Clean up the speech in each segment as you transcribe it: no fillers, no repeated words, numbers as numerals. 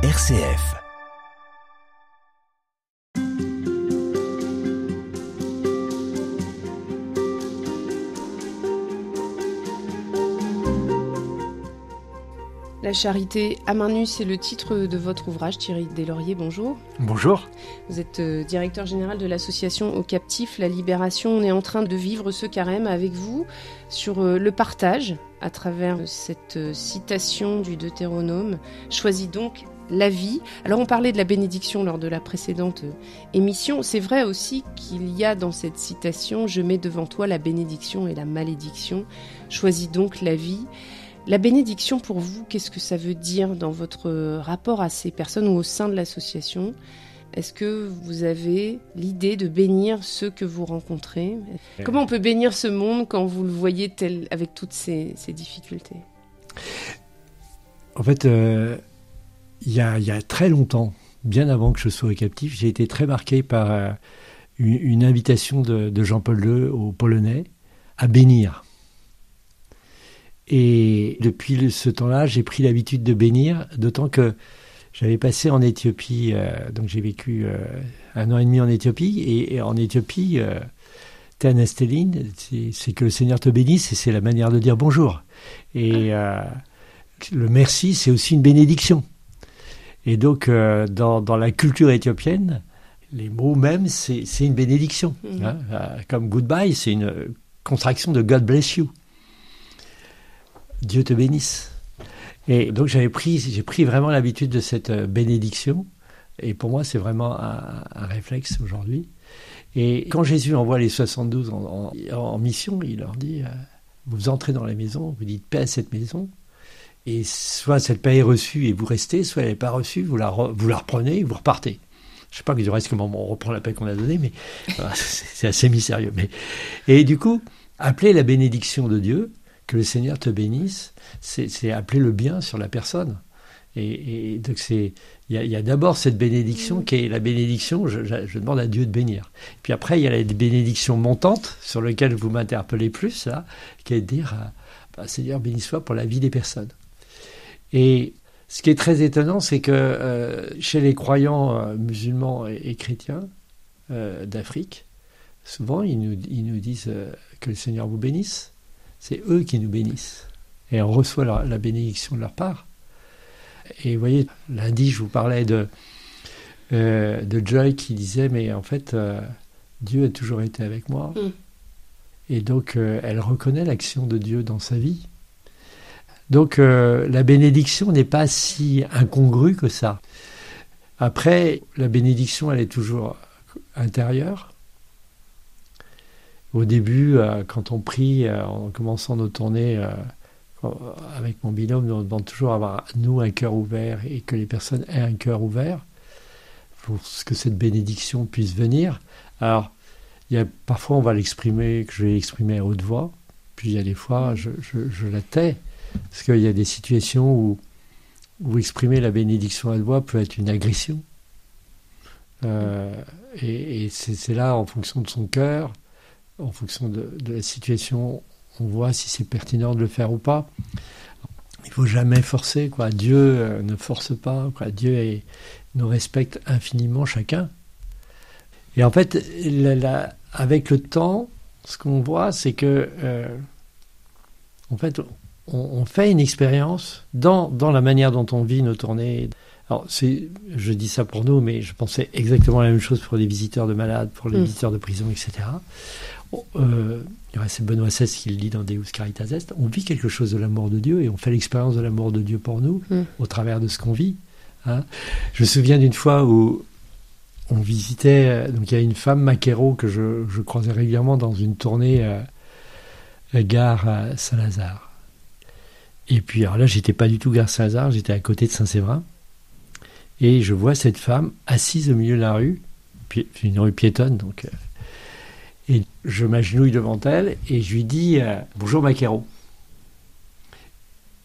RCF. La charité à main nue, c'est le titre de votre ouvrage, Thierry Deslauriers, bonjour. Bonjour. Vous êtes directeur général de l'association aux captifs, la libération. On est en train de vivre ce carême avec vous sur le partage à travers cette citation du Deutéronome. Choisis donc la vie. Alors on parlait de la bénédiction lors de la précédente émission. C'est vrai aussi qu'il y a dans cette citation « Je mets devant toi la bénédiction et la malédiction. Choisis donc la vie ». La bénédiction, pour vous, qu'est-ce que ça veut dire dans votre rapport à ces personnes ou au sein de l'association? Est-ce que vous avez l'idée de bénir ceux que vous rencontrez? Comment on peut bénir ce monde quand vous le voyez tel, avec toutes ces difficultés? En fait, il y a très longtemps, bien avant que je sois captif, j'ai été très marqué par une invitation de Jean-Paul II aux Polonais à bénir. Et depuis ce temps-là, j'ai pris l'habitude de bénir, d'autant que j'avais passé en Éthiopie, donc j'ai vécu 1 an et demi en Éthiopie, et en Éthiopie, Tanasteline, c'est que le Seigneur te bénisse, et c'est la manière de dire bonjour. Et le merci, c'est aussi une bénédiction. Et donc, dans la culture éthiopienne, les mots même, c'est une bénédiction. Mm-hmm. Hein, comme goodbye, c'est une contraction de God bless you. Dieu te bénisse. Et donc j'ai pris vraiment l'habitude de cette bénédiction. Et pour moi, c'est vraiment un réflexe aujourd'hui. Et quand Jésus envoie les 72 en mission, il leur dit vous entrez dans la maison, vous dites paix à cette maison. Et soit cette paix est reçue et vous restez, soit elle n'est pas reçue, vous la reprenez et vous repartez. Je ne sais pas du reste comment on reprend la paix qu'on a donnée, mais c'est assez mystérieux. Mais... Et du coup, appelez la bénédiction de Dieu. Que le Seigneur te bénisse, c'est appeler le bien sur la personne. Et donc il y a d'abord cette bénédiction qui est la bénédiction, je demande à Dieu de bénir. Puis après, il y a la bénédiction montante, sur laquelle vous m'interpellez plus, là, qui est de dire Seigneur, bénis-toi pour la vie des personnes. Et ce qui est très étonnant, c'est que chez les croyants musulmans et chrétiens d'Afrique, souvent ils nous disent que le Seigneur vous bénisse. C'est eux qui nous bénissent. Et on reçoit la bénédiction de leur part. Et vous voyez, lundi, je vous parlais de Joy qui disait, mais en fait, Dieu a toujours été avec moi. Mm. Et donc, elle reconnaît l'action de Dieu dans sa vie. Donc, la bénédiction n'est pas si incongrue que ça. Après, la bénédiction, elle est toujours intérieure. Au début, quand on prie, en commençant nos tournées avec mon binôme, on demande toujours avoir, nous, un cœur ouvert et que les personnes aient un cœur ouvert pour que cette bénédiction puisse venir. Alors, parfois, on va l'exprimer, que je vais l'exprimer à haute voix, puis il y a des fois, je la tais, parce qu'il y a des situations où exprimer la bénédiction à haute voix peut être une agression. Et c'est là, en fonction de son cœur, en fonction de la situation, on voit si c'est pertinent de le faire ou pas. Il ne faut jamais forcer, quoi. Dieu ne force pas, quoi. Dieu nous respecte infiniment chacun. Et en fait, avec le temps, ce qu'on voit, c'est que en fait, on fait une expérience dans la manière dont on vit nos tournées. Alors, je dis ça pour nous, mais je pensais exactement la même chose pour les visiteurs de malades, pour les visiteurs de prison, etc. C'est Benoît XVI qui le dit dans Deus Caritas Est. On vit quelque chose de l'amour de Dieu et on fait l'expérience de l'amour de Dieu pour nous au travers de ce qu'on vit. Hein. Je me souviens d'une fois où on visitait... Donc, il y a une femme, Macquereau, que je croisais régulièrement dans une tournée gare Saint-Lazare. Et puis, alors là, j'étais pas du tout gare Saint-Lazare, j'étais à côté de Saint-Séverin. Et je vois cette femme assise au milieu de la rue, une rue piétonne, donc. Et je m'agenouille devant elle et je lui dis « Bonjour Macquereau ».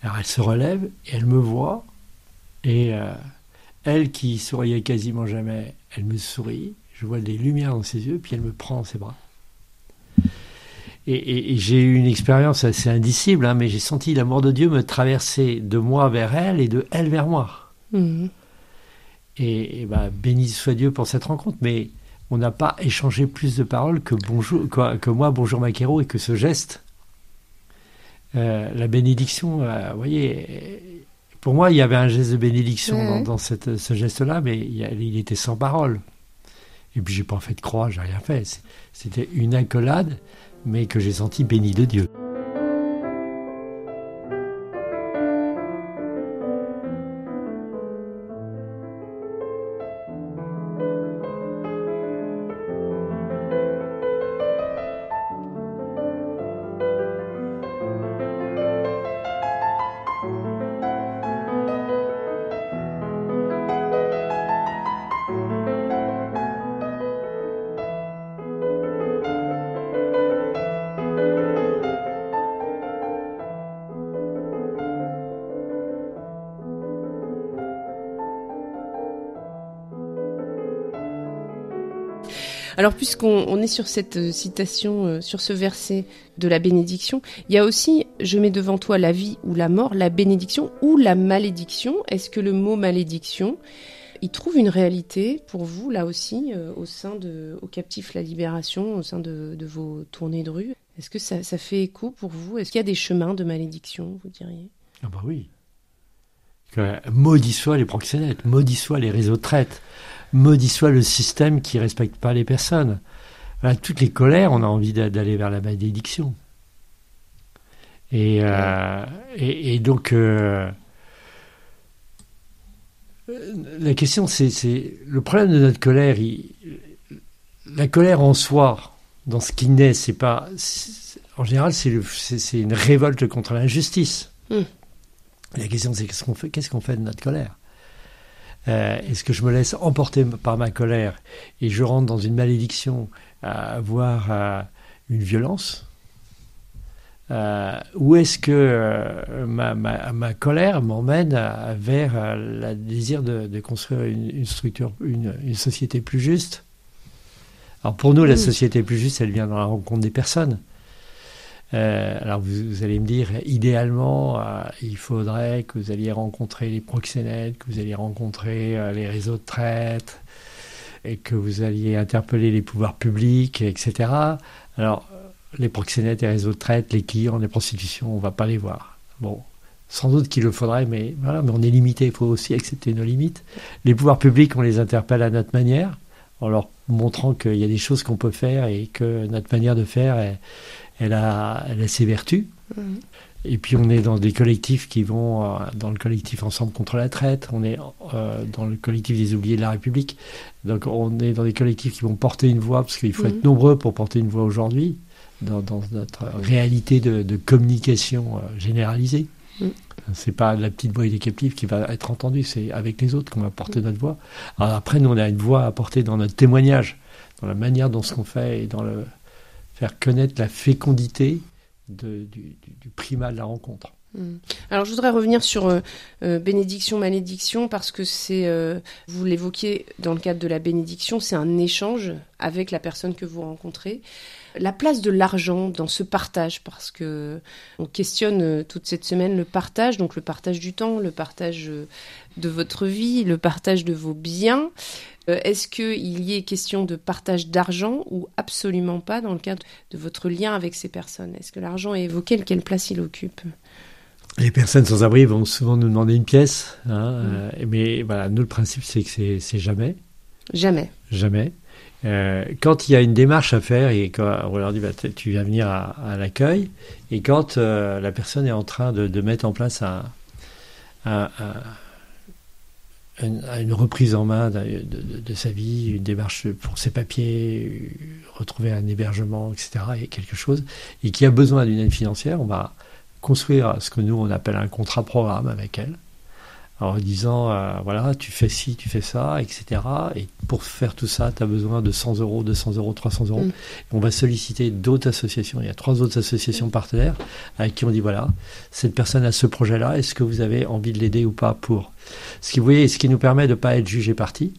Alors elle se relève et elle me voit. Et elle qui souriait quasiment jamais, elle me sourit. Je vois des lumières dans ses yeux, puis elle me prend dans ses bras. Et j'ai eu une expérience assez indicible, hein, mais j'ai senti l'amour de Dieu me traverser de moi vers elle et de elle vers moi. Mmh. Et béni soit Dieu pour cette rencontre. Mais on n'a pas échangé plus de paroles que bonjour, que moi, bonjour Macquereau, et que ce geste. La bénédiction, vous voyez, pour moi, il y avait un geste de bénédiction dans ce geste-là, mais il était sans parole. Et puis, je n'ai pas fait de croix, je n'ai rien fait. C'était une accolade, mais que j'ai senti béni de Dieu. Alors, puisqu'on est sur cette citation, sur ce verset de la bénédiction, il y a aussi « Je mets devant toi la vie ou la mort, la bénédiction ou la malédiction ». Est-ce que le mot « malédiction », il trouve une réalité pour vous, là aussi, au sein de « Aux captifs, la libération », au sein de vos tournées de rue? Est-ce que ça fait écho pour vous? Est-ce qu'il y a des chemins de malédiction, vous diriez? Ah bah oui. Maudit soit les proxénètes, maudit soit les réseaux de traite. Maudit soit le système qui ne respecte pas les personnes. Voilà, toutes les colères, on a envie d'aller vers la malédiction. Et donc, la question, c'est le problème de notre colère. La colère en soi, dans ce qui naît, c'est pas. En général, c'est une révolte contre l'injustice. La question, c'est qu'est-ce qu'on fait de notre colère? Est-ce que je me laisse emporter par ma colère et je rentre dans une malédiction, voire une violence, ou est-ce que ma colère m'emmène vers le désir de construire une structure, une société plus juste? Alors pour nous, la société plus juste, elle vient dans la rencontre des personnes. Alors vous allez me dire, idéalement, il faudrait que vous alliez rencontrer les proxénètes, que vous alliez rencontrer les réseaux de traite, et que vous alliez interpeller les pouvoirs publics, etc. Alors, les proxénètes, les réseaux de traite, les clients, les prostitutions, on ne va pas les voir. Bon, sans doute qu'il le faudrait, mais voilà, mais on est limité, il faut aussi accepter nos limites. Les pouvoirs publics, on les interpelle à notre manière, en leur montrant qu'il y a des choses qu'on peut faire et que notre manière de faire est... Elle a ses vertus. Et puis on est dans des collectifs qui vont dans le collectif Ensemble contre la traite, on est dans le collectif des oubliés de la République, donc on est dans des collectifs qui vont porter une voix, parce qu'il faut être nombreux pour porter une voix aujourd'hui, dans notre réalité de communication généralisée. C'est pas la petite voix des captifs qui va être entendue, c'est avec les autres qu'on va porter notre voix. Alors après, nous, on a une voix à porter dans notre témoignage, dans la manière dont ce qu'on fait, et dans le faire connaître la fécondité du primat de la rencontre. Alors je voudrais revenir sur bénédiction, malédiction, parce que c'est, vous l'évoquez dans le cadre de la bénédiction, c'est un échange avec la personne que vous rencontrez. La place de l'argent dans ce partage, parce que on questionne toute cette semaine le partage, donc le partage du temps, le partage de votre vie, le partage de vos biens. Est-ce qu'il y est question de partage d'argent ou absolument pas dans le cadre de votre lien avec ces personnes? Est-ce que l'argent est évoqué? Quelle place il occupe? Les personnes sans abri vont souvent nous demander une pièce, mais voilà, nous, le principe, c'est que c'est jamais. Jamais. Jamais. Quand il y a une démarche à faire et qu'on leur dit tu viens venir à l'accueil, et quand la personne est en train de mettre en place une reprise en main de sa vie, une démarche pour ses papiers, retrouver un hébergement, etc., et quelque chose, et qui a besoin d'une aide financière, on va construire ce que nous on appelle un contrat-programme avec elle, en disant voilà, tu fais ci, tu fais ça, etc. Et pour faire tout ça, tu as besoin de 100 euros, 200 euros, 300 euros. On va solliciter d'autres associations. Il y a 3 autres associations partenaires avec qui on dit voilà, cette personne a ce projet-là, est-ce que vous avez envie de l'aider ou pas pour? Ce qui nous permet de ne pas être jugé parti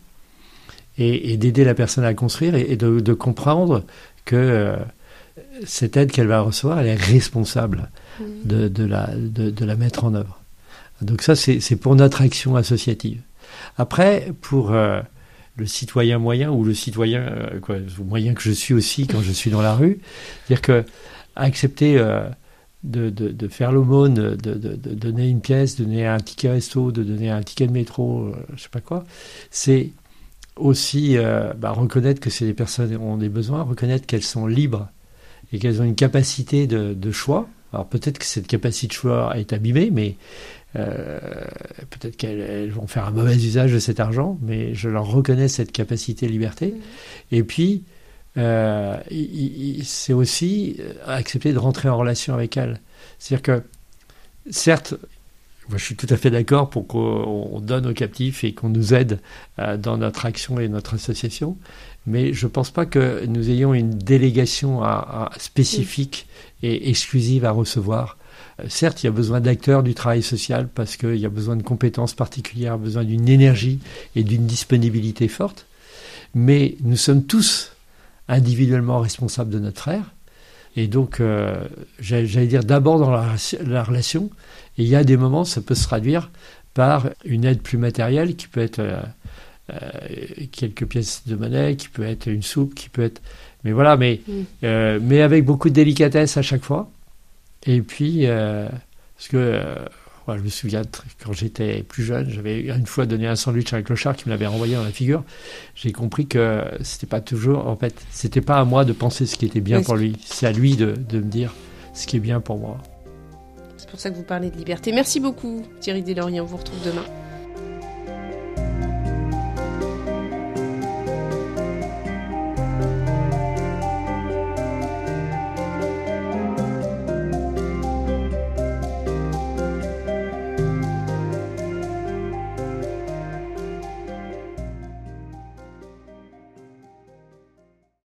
et d'aider la personne à construire et de comprendre que cette aide qu'elle va recevoir, elle est responsable de la mettre en œuvre. Donc ça, c'est pour notre action associative. Après, pour le citoyen moyen, ou le citoyen moyen que je suis aussi quand je suis dans la rue, c'est-à-dire que accepter de faire l'aumône, de donner une pièce, de donner un ticket resto, de donner un ticket de métro, je ne sais pas quoi, c'est aussi reconnaître que c'est des personnes qui ont des besoins, reconnaître qu'elles sont libres et qu'elles ont une capacité de choix. Alors peut-être que cette capacité de choix est abîmée, mais peut-être qu'elles vont faire un mauvais usage de cet argent, mais je leur reconnais cette capacité de liberté. Et puis, c'est aussi accepter de rentrer en relation avec elles. C'est-à-dire que, certes, moi, je suis tout à fait d'accord pour qu'on donne aux captifs et qu'on nous aide dans notre action et notre association, mais je ne pense pas que nous ayons une délégation spécifique et exclusive à recevoir. Certes, il y a besoin d'acteurs du travail social parce qu'il y a besoin de compétences particulières, besoin d'une énergie et d'une disponibilité forte, mais nous sommes tous individuellement responsables de notre frère. Et donc, j'allais dire d'abord dans la relation, et il y a des moments, ça peut se traduire par une aide plus matérielle qui peut être quelques pièces de monnaie, qui peut être une soupe, qui peut être... Mais voilà, mais avec beaucoup de délicatesse à chaque fois. Et puis, parce que je me souviens, quand j'étais plus jeune, j'avais une fois donné un sandwich à un clochard qui me l'avait renvoyé dans la figure. J'ai compris que c'était pas toujours, en fait, c'était pas à moi de penser ce qui était bien pour lui. C'est à lui de me dire ce qui est bien pour moi. C'est pour ça que vous parlez de liberté. Merci beaucoup, Thierry Deslauriers. On vous retrouve demain.